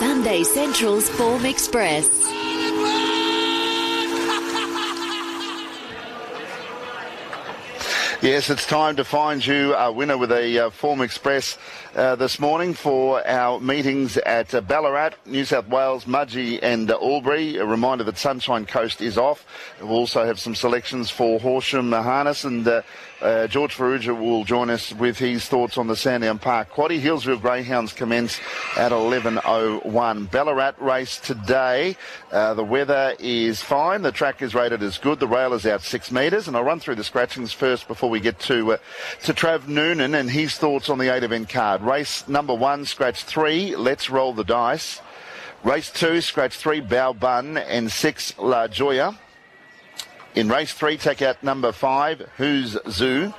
Sunday Central's Form Express. Yes, it's time to find you a winner with a Form Express this morning for our meetings at Ballarat, New South Wales, Mudgee and Albury. A reminder that Sunshine Coast is off. We'll also have some selections for Horsham Harness, and George Ferrugia will join us with his thoughts on the Sandown Park Quaddie. Hillsville Greyhounds commence at 11.01. Ballarat race today. The weather is fine. The track is rated as good. The rail is out 6 metres. And I'll run through the scratchings first before we get to Trav Noonan and his thoughts on the 8 event card. Race number 1, scratch 3, Let's Roll the Dice. Race 2, scratch 3, Bow Bun, and 6, La Joya. In race 3, take out number 5, Who's Zoo.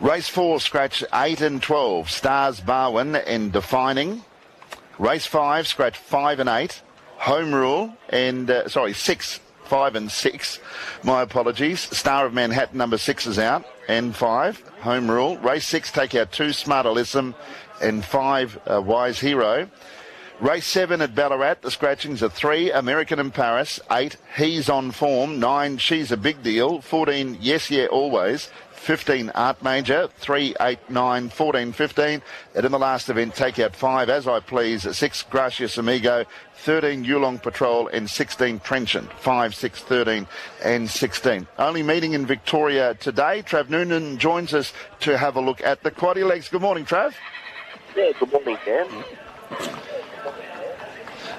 Race 4, scratch 8 and 12, Stars Barwin and Defining. Race 5, scratch 5 and 8, Home Rule, and 5 and 6, my apologies. Star of Manhattan, number 6 is out, and 5, Home Rule. Race 6, take out 2, Smart Alyssum, and 5, Wise Hero. Race 7 at Ballarat, the scratchings are 3, American in Paris, 8, He's on Form, 9, She's a Big Deal, 14, Yes, Yeah, Always, 15, Art Major, 3, 8, 9, 14, 15, and in the last event, take out 5, As I Please, 6, Gracias Amigo, 13, Yulong Patrol, and 16, Trenchant, 5, 6, 13, and 16. Only meeting in Victoria today. Trav Noonan joins us to have a look at the Quaddie legs. Good morning, Trav. Yeah, good morning, Dan.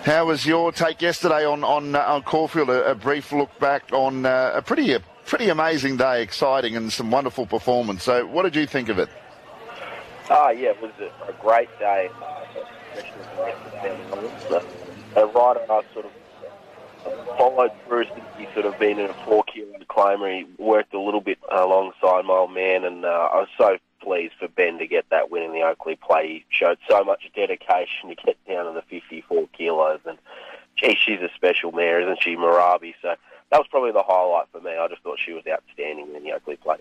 How was your take yesterday on Caulfield? A brief look back on a pretty amazing day, exciting and some wonderful performance. So what did you think of it? Yeah, it was a great day. A rider I sort of followed through since he's sort of been in a 4kilo climber. He worked a little bit alongside my old man, and I was so pleased for Ben to get that win in the Oakley play. He showed so much dedication to get down to the 54 kilos, and gee, she's a special mare, isn't she, Murabi? So that was probably the highlight for me. I just thought she was outstanding in the Oakley play.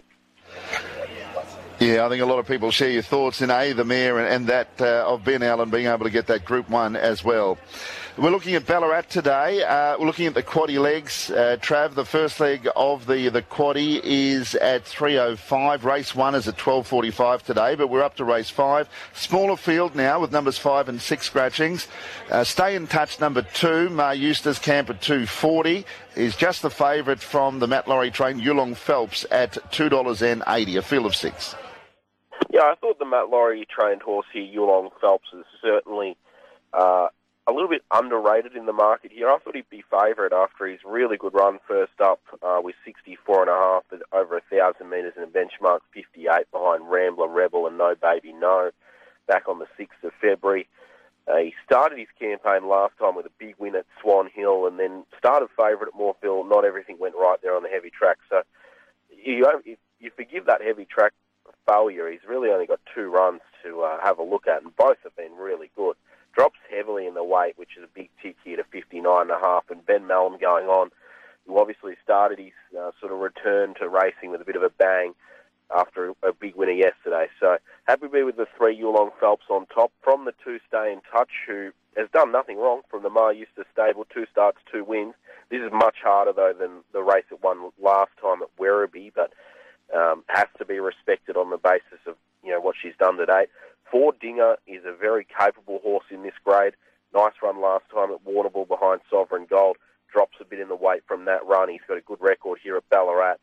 Yeah, I think a lot of people share your thoughts in the mare and that of Ben Allen being able to get that Group 1 as well. We're looking at Ballarat today. We're looking at the Quaddie legs. Trav, the first leg of the Quaddie is at 3.05. Race 1 is at 12.45 today, but we're up to race 5. Smaller field now with numbers 5 and 6 scratchings. Stay in Touch, number 2. Ma Eustace Camp at 2.40. Is just the favourite from the Matt Laurie train, Yulong Phelps, at $2.80, a field of 6. Yeah, I thought the Matt Laurie trained horse here, Yulong Phelps, is certainly a little bit underrated in the market here. I thought he'd be favourite after his really good run first up with 64.5 over 1,000 metres and a benchmark 58 behind Rambler, Rebel and No Baby No back on the 6th of February. He started his campaign last time with a big win at Swan Hill and then started favourite at Morphettville. Not everything went right there on the heavy track. So you forgive that heavy track failure. He's really only got 2 runs to have a look at, and both have been really good. Drops heavily in the weight, which is a big tick here to 59.5, and Ben Mellon going on, who obviously started his sort of return to racing with a bit of a bang after a big winner yesterday. So happy to be with the 3 Yulong Phelps on top. From the 2 Stay in Touch, who has done nothing wrong from the Ma Eustace stable, 2 starts, 2 wins. This is much harder, though, than the race it won last time at Werribee, but has to be respected on the basis of, you know, what she's done today. 4 Dinger is a very capable horse in this grade. Nice run last time at Warrnambool behind Sovereign Gold. Drops a bit in the weight from that run. He's got a good record here at Ballarat.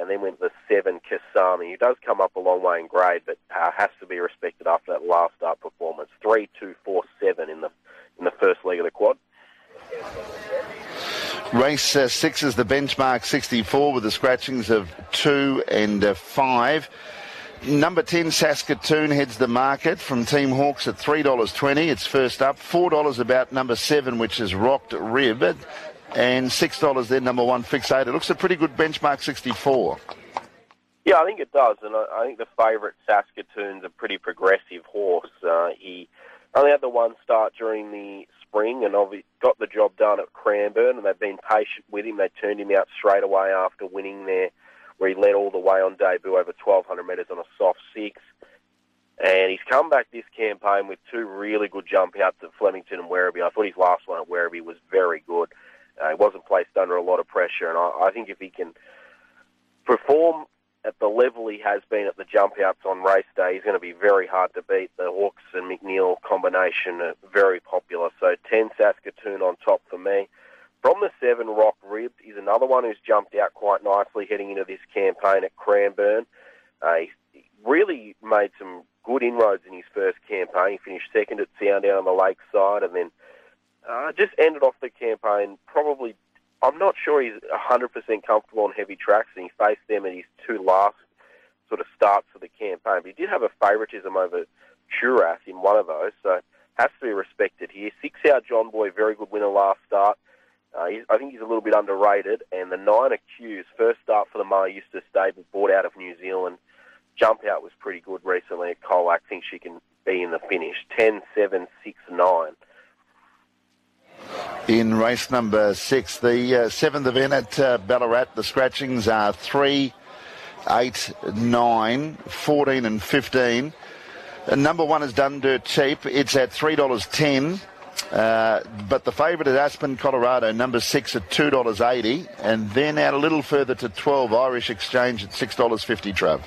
And then went the 7, Kasami, who does come up a long way in grade, but has to be respected after that last start performance. 3, 2, 4, 7 in the first leg of the quad. Race 6 is the benchmark 64 with the scratchings of 2 and 5. Number 10, Saskatoon, heads the market from Team Hawks at $3.20. It's first up. $4 about number 7, which is Rocked Rib. And $6 then, number 1, Fixated. It looks a pretty good benchmark 64. Yeah, I think it does. And I think the favourite, Saskatoon's a pretty progressive horse. He only had the one start during the spring and obviously got the job done at Cranbourne, and they've been patient with him. They turned him out straight away after winning there, where he led all the way on debut over 1,200 metres on a soft 6. And he's come back this campaign with two really good jump outs at Flemington and Werribee. I thought his last one at Werribee was very good. He wasn't placed under a lot of pressure, and I think if he can perform at the level he has been at the jump outs on race day, he's going to be very hard to beat. The Hawks and McNeil combination are very popular. So 10 Saskatoon on top for me. From the 7, Rocked Rib is another one who's jumped out quite nicely heading into this campaign at Cranbourne. He really made some good inroads in his first campaign. He finished second at Soundown on the lakeside, and then just ended off the campaign probably, I'm not sure he's 100% comfortable on heavy tracks, and he faced them at his two last sort of starts of the campaign. But he did have a favouritism over Churath in one of those, so has to be respected here. 6-Hour John Boy, very good winner last start. I think he's a little bit underrated. And the 9 Accused, first start for the Ma Eustace stable, bought out of New Zealand. Jump out was pretty good recently at Colac. I think she can be in the finish. 10, 7, 6, 9. In race number 6, the 7th event at Ballarat, the scratchings are 3, 8, 9, 14 and 15. Number 1 is done dirt cheap. It's at $3.10. But the favourite is Aspen Colorado, number 6 at $2.80. And then out a little further to 12, Irish Exchange at $6.50, Trav.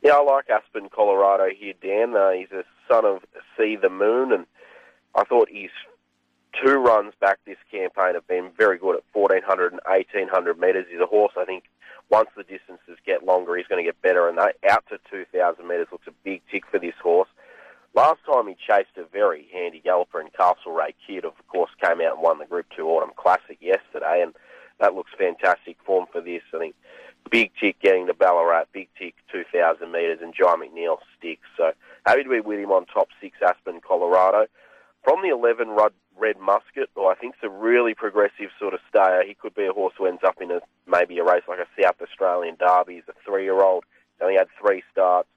Yeah, I like Aspen Colorado here, Dan. He's a son of See the Moon, and I thought his two runs back this campaign have been very good at 1,400 and 1,800 metres. He's a horse, I think, once the distances get longer, he's going to get better, and out to 2,000 metres looks a big tick for this horse. Last time he chased a very handy galloper in Castlereagh Kid, of course, came out and won the Group 2 Autumn Classic yesterday, and that looks fantastic form for this. I think big tick getting to Ballarat, big tick 2,000 metres, and Jai McNeil sticks. So happy to be with him on top 6, Aspen Colorado. From the 11, Red Musket, who I think is a really progressive sort of stayer. He could be a horse who ends up in maybe a race like a South Australian Derby. He's a 3-year-old. He's only had 3 starts.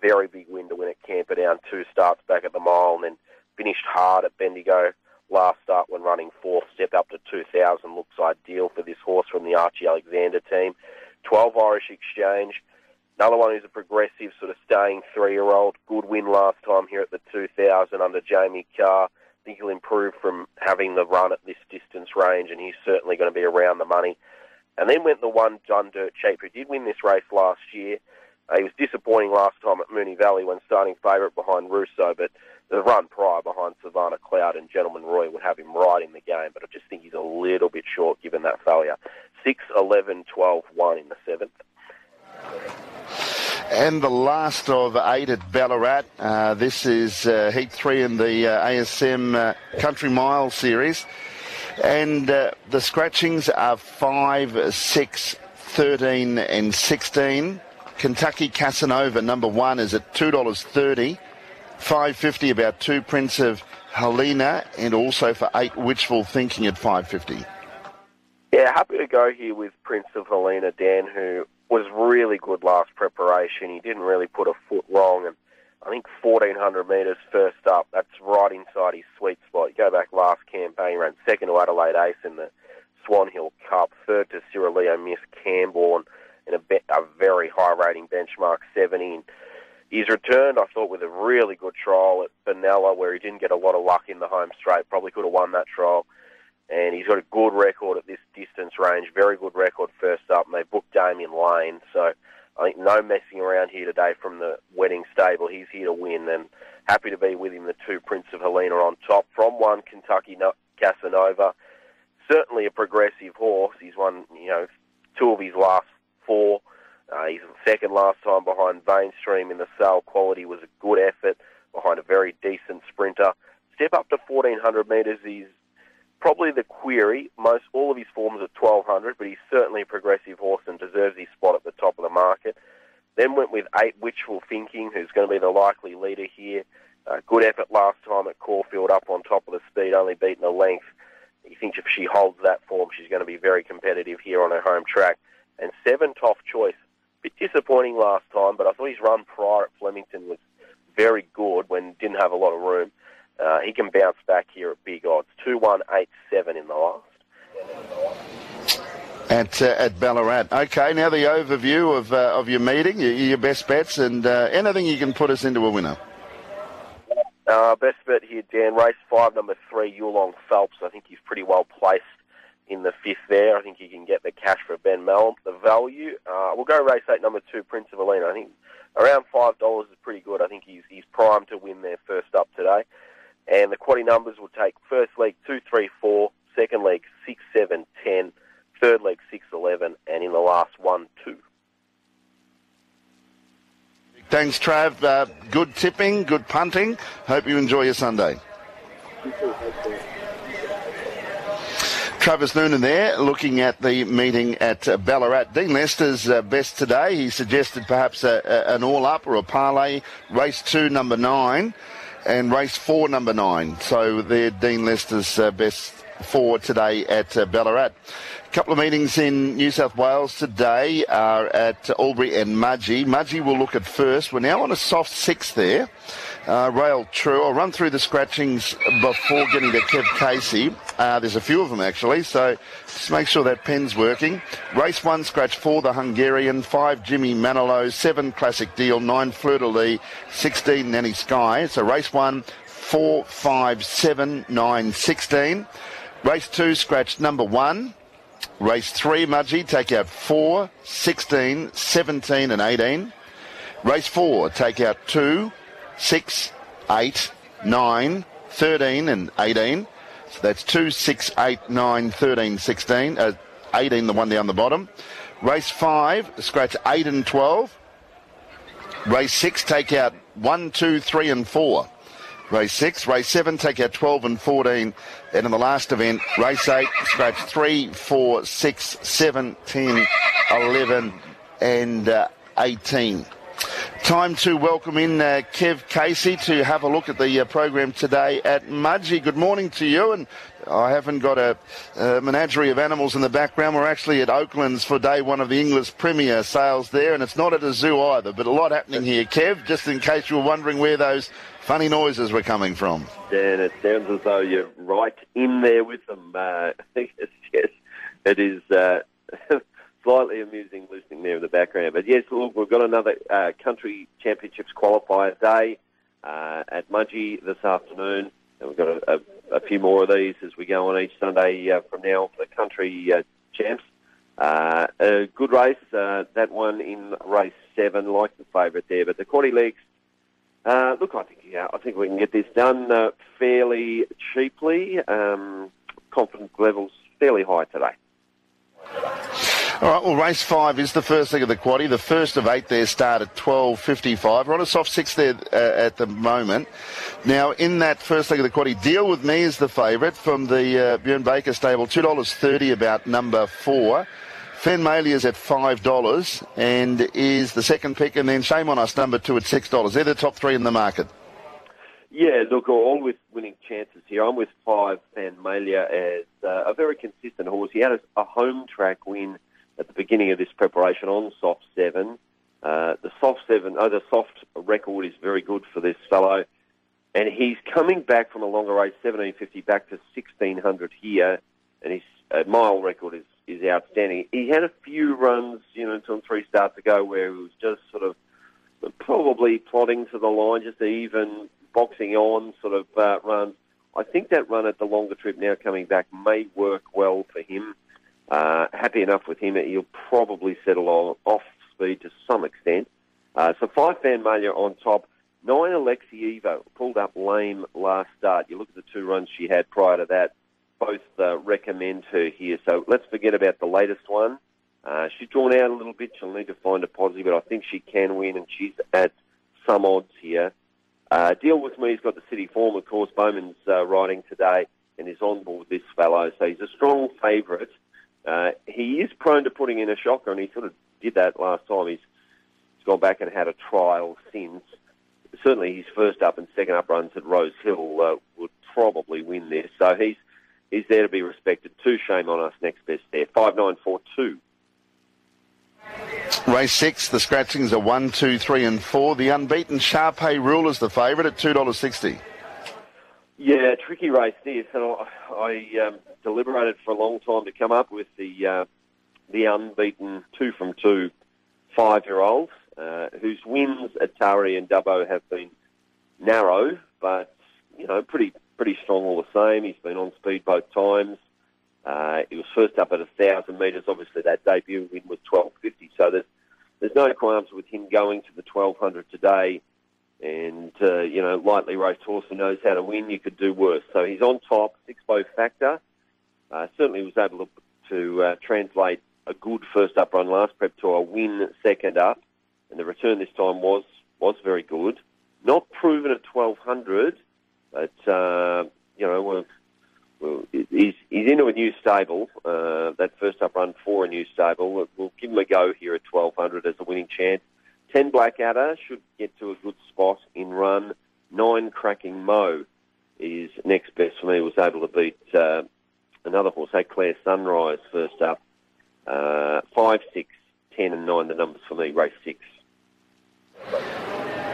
Very big win to win at Camperdown, 2 starts back at the mile, and then finished hard at Bendigo. Last start when running 4th, step up to 2,000 looks ideal for this horse from the Archie Alexander team. 12, Irish Exchange, another one who's a progressive sort of staying 3-year-old. Good win last time here at the 2,000 under Jamie Carr. I think he'll improve from having the run at this distance range, and he's certainly going to be around the money. And then went the 1, Done Dirt Cheap, who did win this race last year. He was disappointing last time at Moonee Valley when starting favourite behind Russo, but the run prior behind Savannah Cloud and Gentleman Roy would have him right in the game, but I just think he's a little bit short given that failure. 6, 11, 12, 1 in the 7th. And the last of 8 at Ballarat. This is Heat 3 in the ASM Country Mile Series. And the scratchings are 5, 6, 13 and 16. Kentucky Casanova, number 1, is at $2.30, $5.50 about 2, Prince of Helena, and also for 8, Witchful Thinking at $5.50. Yeah, happy to go here with Prince of Helena, Dan, who was really good last preparation. He didn't really put a foot wrong, and I think 1,400 metres first up, that's right inside his sweet spot. You go back last campaign, ran second to Adelaide Ace in the Swan Hill Cup, third to Ciroleo Miss Cairnbourne, in a very high-rating benchmark, 70. He's returned, I thought, with a really good trial at Benalla, where he didn't get a lot of luck in the home straight. Probably could have won that trial. And he's got a good record at this distance range, very good record first up, and they booked Damien Lane. So I think no messing around here today from the Wedding Stable. He's here to win, and happy to be with him, the 2, Prince of Helena on top. From 1, Kentucky Casanova. Certainly a progressive horse. He's won, 2 of his last 4. He's second last time behind Vainstream in the sale. Quality was a good effort behind a very decent sprinter. Step up to 1,400 metres is probably the query. Most all of his forms are 1,200, but he's certainly a progressive horse and deserves his spot at the top of the market. Then went with 8, Witchful Thinking, who's going to be the likely leader here. Good effort last time at Caulfield, up on top of the speed, only beaten a length. You think if she holds that form, she's going to be very competitive here on her home track. And 7, Tough Choice. Bit disappointing last time, but I thought his run prior at Flemington was very good when didn't have a lot of room. He can bounce back here at big odds. 2, 1, 8, 7 in the last. at Ballarat. Okay, now the overview of your meeting, your best bets, and anything you can put us into a winner. Best bet here, Dan. Race 5, number 3, Yulong Phelps. I think he's pretty well placed in the fifth there. I think he can get the cash for Ben Mellon. The value, we'll go race 8, number 2, Prince of Helena. I think around $5 is pretty good. I think he's primed to win there first up today. And the quaddy numbers will take first leg 2-3-4, second leg 6-7-10, third leg 6-11, and in the last 1-2. Thanks, Trav. Good tipping, good punting. Hope you enjoy your Sunday. Travis Noonan there, looking at the meeting at Ballarat. Dean Lester's best today. He suggested perhaps an all-up or a parlay. Race 2, number 9, and race 4, number 9. So they're Dean Lester's best for today at Ballarat. A couple of meetings in New South Wales today are at Albury and Mudgee. Mudgee we'll look at first. We're now on a soft 6 there. Rail True. I'll run through the scratchings before getting to Kev Casey. There's a few of them actually, so just make sure that pen's working. Race 1, scratch 4, the Hungarian. 5, Jimmy Manilow. 7, Classic Deal. 9, Fleur de Lis. 16, Nanny Sky. So race 1, 4, 5, 7, 9, 16. Race 2, scratch number 1. Race 3, Mudgee, take out 4, 16, 17 and 18. Race 4, take out 2, 6, 8, 9, 13 and 18. So that's 2, 6, 8, 9, 13, 16, 18, the one down the bottom. Race 5, scratch 8 and 12. Race 6, take out 1, 2, 3 and 4. Race 6, race 7, take out 12 and 14. And in the last event, race 8, scratch 3, 4, 6, 7, 10, 11 and 18. Time to welcome in Kev Casey to have a look at the program today at Mudgee. Good morning to you, and I haven't got a menagerie of animals in the background. We're actually at Oakland's for day 1 of the English Premier sales there, and it's not at a zoo either, but a lot happening here, Kev, just in case you were wondering where those funny noises were coming from. Dan, it sounds as though you're right in there with them. I think it's just, it is slightly amusing listening there in the background. But yes, look, we've got another Country Championships qualifier day at Mudgee this afternoon. And we've got a few more of these as we go on each Sunday from now for the Country Champs. A good race, that one in race 7, like the favourite there. But the quaddy legs, look, I think we can get this done fairly cheaply. Confidence levels fairly high today. All right, well, race 5 is the first leg of the quaddie. The first of 8 there start at 12.55. We're on a soft 6 there at the moment. Now, in that first leg of the quaddie, Deal With Me is the favourite from the Bjorn Baker stable. $2.30 about number 4. Fan Malia is at $5 and is the second pick, and then Shame on Us, number 2, at $6. They're the top 3 in the market. Yeah, look, all with winning chances here. I'm with 5, Fan Malia, as a very consistent horse. He had a home track win at the beginning of this preparation on soft 7. The soft record is very good for this fellow, and he's coming back from a longer race, 1750 back to 1600 here, and his mile record is outstanding. He had a few runs, two and three starts ago, where he was just sort of probably plodding to the line, just even boxing on sort of runs. I think that run at the longer trip now coming back may work well for him. Happy enough with him. He'll probably settle on off speed to some extent. So 5, Fan Malia on top. 9, Alexi Evo, pulled up lame last start. You look at the 2 runs she had prior to that. Both recommend her here. So let's forget about the latest one. She's drawn out a little bit. She'll need to find a positive, but I think she can win, and she's at some odds here. Deal With Me, he's got the city form, of course. Bowman's riding today and is on board this fellow. So he's a strong favourite. He is prone to putting in a shocker, and he sort of did that last time. He's gone back and had a trial since. Certainly his first up and second up runs at Rose Hill would probably win this. So he's there to be respected. 2, Shame on Us, next best there. 5, 9, 4, 2. Race 6, the scratchings are 1, 2, 3 and 4. The unbeaten Sharpay Rule is the favourite at $2.60. Yeah, tricky race there. So I deliberated for a long time to come up with the the unbeaten 2 from 2 5-year-old, whose wins at Taree and Dubbo have been narrow, but, you know, pretty strong all the same. He's been on speed both times. He was first up at 1,000 metres. Obviously, that debut win was 1250, so there's no qualms with him going to the 1,200 today. And, you know, lightly raced horse who knows how to win, you could do worse. So he's on top, 6-bow factor. Certainly was able to translate a good first-up run last prep to a win second up. And the return this time was very good. Not proven at 1,200, but, you know, he's into a new stable. That first-up run for a new stable. We'll give him a go here at 1,200 as a winning chance. 10 Blackadder should get to a good spot in run. 9 Cracking Mo is next best for me. Was able to beat another horse, Claire Sunrise, first up. 5, 6, 10 and 9, the numbers for me, race 6.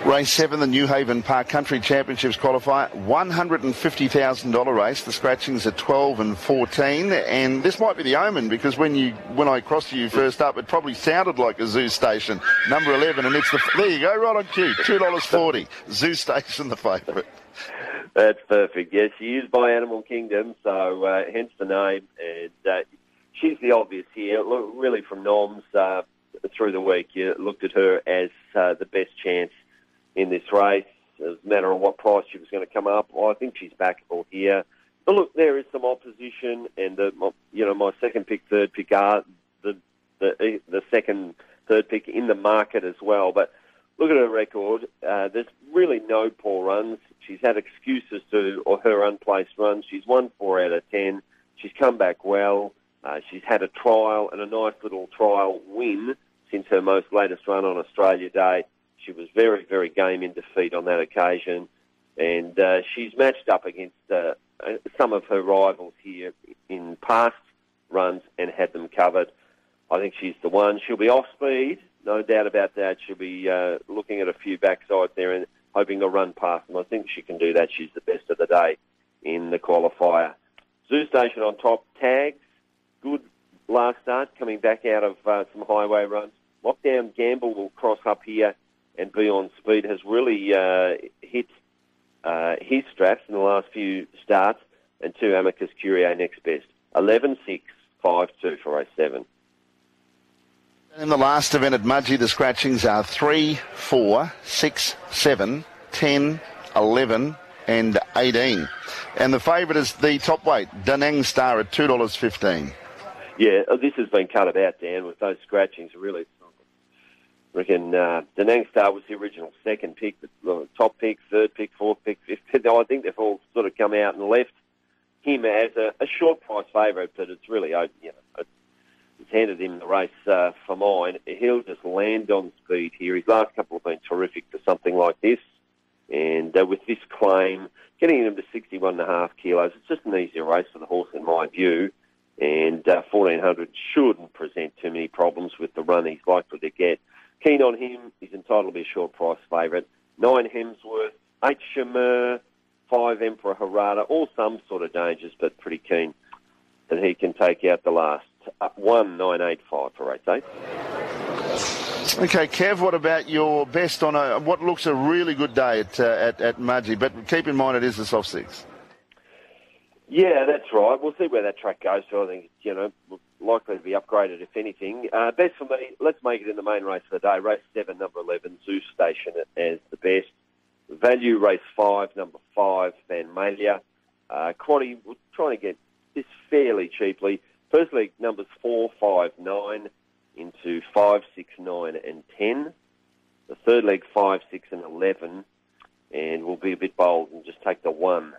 Race 7, the New Haven Park Country Championships qualifier, $150,000 race. The scratchings are 12 and 14, and this might be the omen, because when I crossed you first up, it probably sounded like a zoo station, number 11, and it's there you go, right on cue, $2.40, Zoo Station the favourite. That's perfect, yes, she is by Animal Kingdom, so hence the name, and she's the obvious here. Look, really, from Noms through the week, you looked at her as the best chance in this race. It was a matter of what price she was going to come up. Well, I think she's backable here. But look, there is some opposition, and my second pick, third pick are the second, third pick in the market as well. But look at her record. There's really no poor runs. She's had excuses to or her unplaced runs. She's won 4 out of 10. She's come back well. She's had a trial and a nice little trial win since her latest run on Australia Day. She was very, very game in defeat on that occasion. And she's matched up against some of her rivals here in past runs and had them covered. I think she's the one. She'll be off speed, no doubt about that. She'll be looking at a few backsides there and hoping to run past them. I think she can do that. She's the best of the day in the qualifier. Zoo Station on top, tags. Good last start, coming back out of some highway runs. Lockdown Gamble will cross up here and be on speed. Has really hit his straps in the last few starts. And 2 Amicus Curiae next best. 11, 6, 5, 2 for race 7. In the last event at Mudgee, the scratchings are 3, 4, 6, 7, 10, 11... and 18. And the favourite is the top weight, Danang Star, at $2.15. Yeah, this has been cut about, Dan, with those scratchings, really. I reckon Danang Star was the original second pick, the top pick, third pick, fourth pick, fifth pick. I think they've all sort of come out and left him as a short price favourite, but it's really, it's handed him the race for mine. He'll just land on speed here. His last couple have been terrific for something like this. And with this claim, getting him to 61.5 kilos, it's just an easier race for the horse in my view. And 1,400 shouldn't present too many problems with the run he's likely to get. Keen on him, he's entitled to be a short price favourite. 9 Hemsworth, 8 Shamur, 5 Emperor Harada, all some sort of dangers, but pretty keen that he can take out the last. 1,985 for race 8. Okay, Kev, what about your best on what looks a really good day at Mudgee? But keep in mind it is the soft six. Yeah, that's right. We'll see where that track goes. So I think, likely to be upgraded, if anything. Best for me, let's make it in the main race of the day. Race 7, number 11, Zoo Station as the best. Value, race 5, number 5, Fan Malia. Quaddy, we're trying to get this fairly cheaply. Personally, numbers 4, 5, 9. Into 5, 6, 9 and 10. The third leg, 5, 6 and 11. And we'll be a bit bold and just take the 1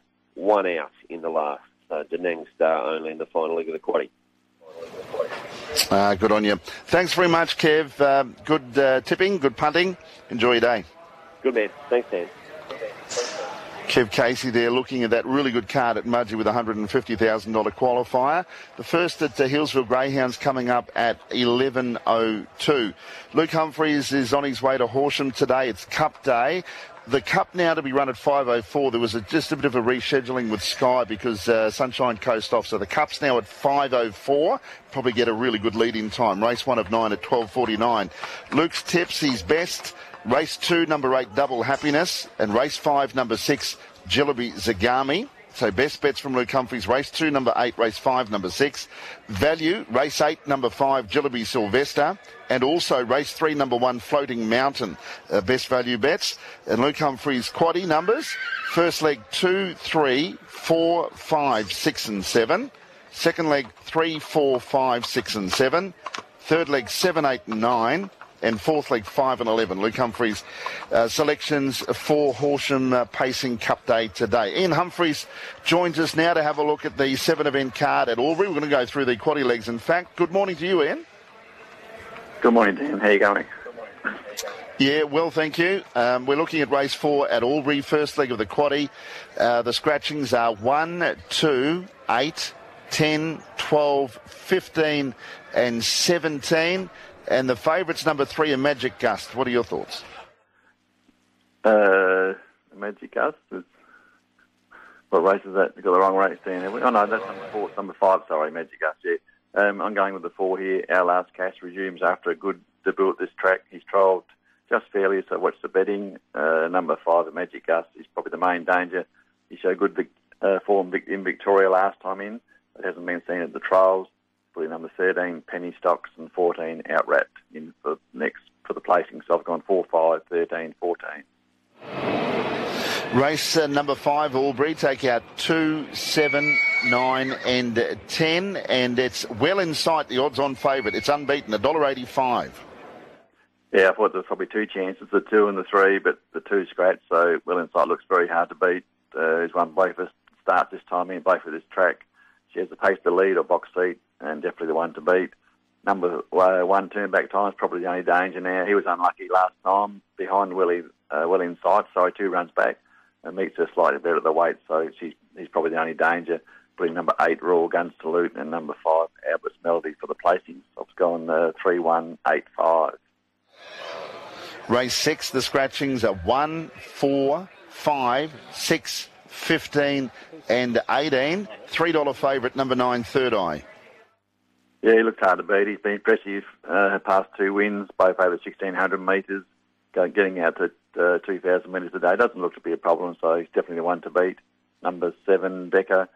out in the last. Danang Star only in the final leg of the quaddy. Good on you. Thanks very much, Kev. Good tipping, good punting. Enjoy your day. Good man. Thanks, Dan. Kev Casey there looking at that really good card at Mudgee with a $150,000 qualifier. The first at Hillsville Greyhounds coming up at 11:02. Luke Humphreys is on his way to Horsham today. It's Cup Day. The Cup now to be run at 5:04. There was just a bit of a rescheduling with Sky because Sunshine Coast off. So the Cup's now at 5:04. Probably get a really good lead-in time. Race 1 of 9 at 12:49. Luke's tips, his best. Race 2, number 8, Double Happiness. And race 5, number 6, Jillaby Zagami. So best bets from Luke Humphreys, race 2, number 8, race 5, number 6. Value, race 8, number 5, Jillaby Sylvester. And also race 3, number 1, Floating Mountain, best value bets. And Luke Humphreys' quaddie numbers, first leg 2, 3, 4, 5, 6 and 7. Second leg 3, 4, 5, 6 and 7. Third leg 7, 8 and 9. And fourth leg 5 and 11. Luke Humphreys' selections for Horsham Pacing Cup Day today. Ian Humphreys joins us now to have a look at the 7-event card at Albury. We're going to go through the quaddie legs, in fact. Good morning to you, Ian. Good morning, Dan. How are you going? Yeah, well, thank you. We're looking at race 4 at Albury, first leg of the quaddie. The scratchings are 1, 2, 8, 10, 12, 15 and 17. And the favourites, number 3, a Magic Gust. What are your thoughts? Magic Gust? What race is that? We've got the wrong race, Dan. Oh, no, that's number 4. Number 5, sorry, Magic Gust, yeah. I'm going with the 4 here. Our Last Cash resumes after a good debut at this track. He's trialled just fairly, so watch the betting. Number 5, the Magic Gust, is probably the main danger. He showed good form in Victoria last time in. It hasn't been seen at the trials. Number 13, Penny Stocks, and 14, Outrapped in for the placing. So I've gone 4, 5, 13, 14. Race number 5, Albury, take out 2, 7, 9 and 10. And it's well in sight, the odds-on favourite. It's unbeaten, $1.85. Yeah, I thought there was probably two chances, the 2 and the 3, but the 2 scratched, so well in sight looks very hard to beat. He's won both of his starts this time in, both of this track. She has the pace to lead or box seat, and definitely the one to beat. Number 1, Turnback Time, is probably the only danger now. He was unlucky last time, behind Willie, well inside, sorry, 2 runs back, and meets her slightly better at the weight, so he's probably the only danger. Putting number 8, Royal Guns Salute, and number 5, Albert's Melody for the placings. So it's gone 3, 1, 8, 5. Race 6, the scratchings are 1, 4, 5, 6, 15 and 18. $3 favourite, number 9, Third Eye. Yeah, he looked hard to beat. He's been impressive past 2 wins, both over 1,600 metres, getting out to 2,000 metres a day. Doesn't look to be a problem, so he's definitely the one to beat. Number 7, Decker.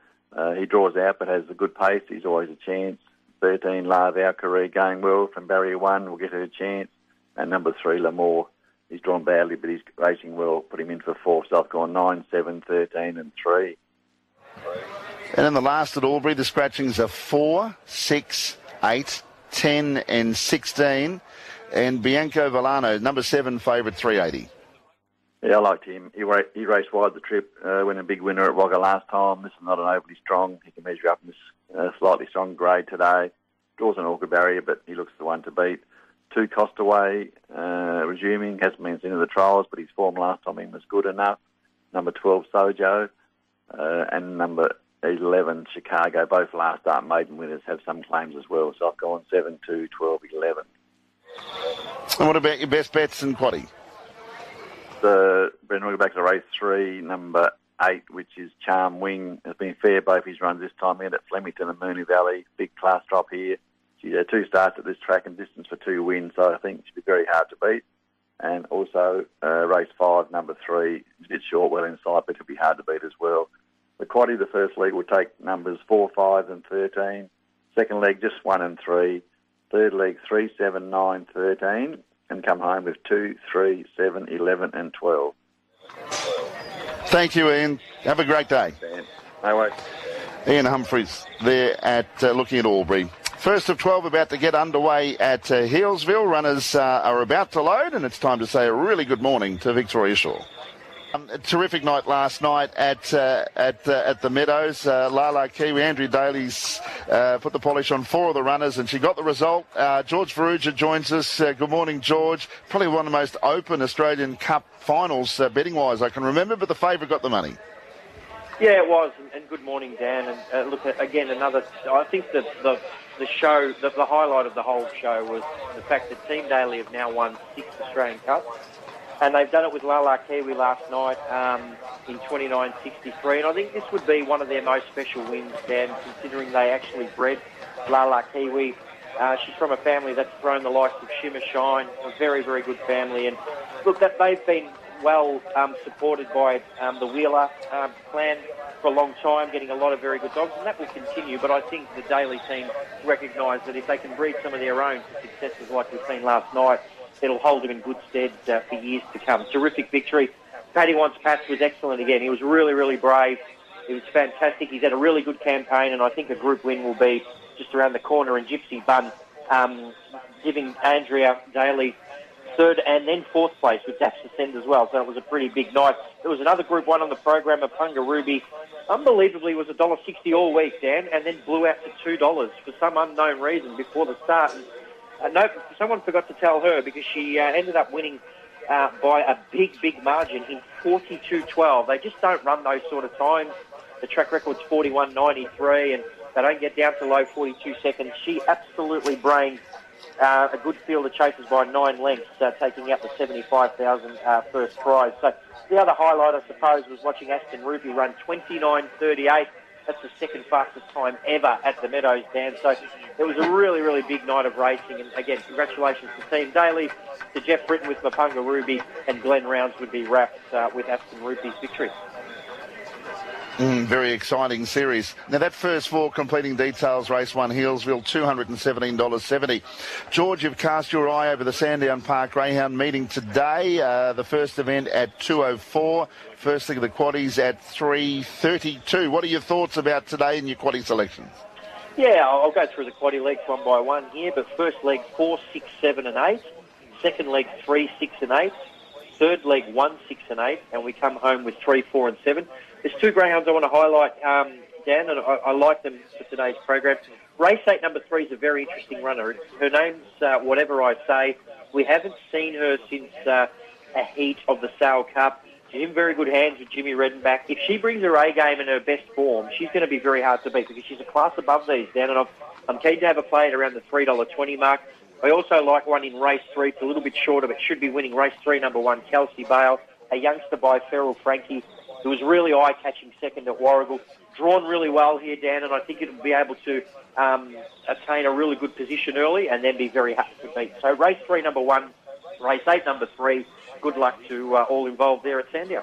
He draws out but has a good pace. He's always a chance. 13, Love Our Career, going well from barrier 1. We'll get her a chance. And number 3, L'Amour. He's drawn badly, but he's racing well. Put him in for 4. So I've gone 9, 7, 13 and 3. And in the last at Albury, the scratchings are 4, 6, 8, 10 and 16. And Bianco Villano, number 7, favourite, $3.80. Yeah, I liked him. He raced wide the trip, went a big winner at Wagga last time. This is not an overly strong. He can measure up in this slightly strong grade today. Draws an awkward barrier, but he looks the one to beat. 2, Costaway, resuming, hasn't been seen in the trials, but his form last time in was good enough. Number 12, Sojo, and number 11, Chicago, both last start maiden winners, have some claims as well. So I've gone 7, 2, 12, 11. And what about your best bets in quaddie? Brendan, we'll go back to race 3, number 8, which is Charm Wing. Has been fair both his runs this time in at Flemington and Moonee Valley. Big class drop here. She's had 2 starts at this track and distance for 2 wins, so I think she'll be very hard to beat. And also race 5, number 3, a bit short, well inside, but it'll be hard to beat as well. The quaddie, the first leg, will take numbers 4, 5 and 13. Second leg, just 1 and 3. Third leg, 3, 7, 9, 13. And come home with 2, 3, 7, 11 and 12. Thank you, Ian. Have a great day. No worries. Ian Humphreys there at looking at Albury. First of 12 about to get underway at Healesville. Runners are about to load, and it's time to say a really good morning to Victoria Shore. A terrific night last night at the Meadows. Lala Kiwi, Andrew Daly's put the polish on 4 of the runners, and she got the result. George Ferrugia joins us. Good morning, George. Probably one of the most open Australian Cup finals betting-wise I can remember, but the favourite got the money. Yeah, it was, and good morning, Dan. And look, again, I think that the show, the highlight of the whole show was the fact that Team Daly have now won 6 Australian Cups. And they've done it with Lala Kiwi last night in 29.63. And I think this would be one of their most special wins, Dan, considering they actually bred Lala Kiwi. She's from a family that's thrown the likes of Shimmer Shine, a very, very good family. And look, that they've been well supported by the Wheeler clan for a long time, getting a lot of very good dogs, and that will continue. But I think the Daly team recognise that if they can breed some of their own successes like we've seen last night, it'll hold them in good stead for years to come. Terrific victory. Paddy Wants Pats was excellent again. He was really, really brave. He was fantastic. He's had a really good campaign, and I think a group win will be just around the corner in Gypsy Bun, giving Andrea Daly third and then fourth place with Daps Ascend as well. So it was a pretty big night. There was another Group 1 on the program, of Pungarubi. Unbelievably, was $1.60 all week, Dan, and then blew out to $2 for some unknown reason before the start. And, no, someone forgot to tell her because she ended up winning by a big, big margin in 42.12. They just don't run those sort of times. The track record's 41.93 and they don't get down to low 42 seconds. She absolutely brained a good field of chasers by 9 lengths, taking out the $75,000 first prize. So the other highlight, I suppose, was watching Aspen Ruby run 29.38. That's the second fastest time ever at the Meadows, Dan. So it was a really, really big night of racing. And again, congratulations to Team Daly, to Jeff Britton with Mapunga Ruby, and Glenn Rounds would be wrapped with Aspen Ruby's victory. Very exciting series. Now that first four completing details, race one Healesville, $217.70. George, you've cast your eye over the Sandown Park Greyhound meeting today. The first event at 2:04. First thing of the quaddies at 3:32. What are your thoughts about today and your quaddie selections? Yeah, I'll go through the quaddie legs one by one here, but first leg 4, 6, 7 and 8. Second leg 3, 6 and 8. Third leg 1, 6 and 8. And we come home with 3, 4 and 7. There's two greyhounds I want to highlight, Dan, and I like them for today's program. Race 8, number 3 is a very interesting runner. Her name's Whatever I Say. We haven't seen her since a heat of the Sale Cup. She's in very good hands with Jimmy Redenbach. If she brings her A game and her best form, she's going to be very hard to beat because she's a class above these, Dan, and I'm keen to have a play at around the $3.20 mark. I also like one in race 3. It's a little bit shorter, but should be winning. Race 3, number 1, Kelsey Bale, a youngster by Feral Frankie. It was really eye-catching second at Warrnambool. Drawn really well here, Dan, and I think it'll be able to attain a really good position early and then be very hard to beat. So race 3, number 1, race 8, number 3. Good luck to all involved there at Sandown.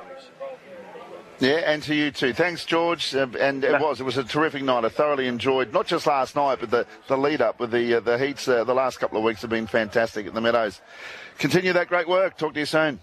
Yeah, and to you too. Thanks, George. And it was a terrific night. I thoroughly enjoyed, not just last night, but the lead-up with the heats. The last couple of weeks have been fantastic at the Meadows. Continue that great work. Talk to you soon.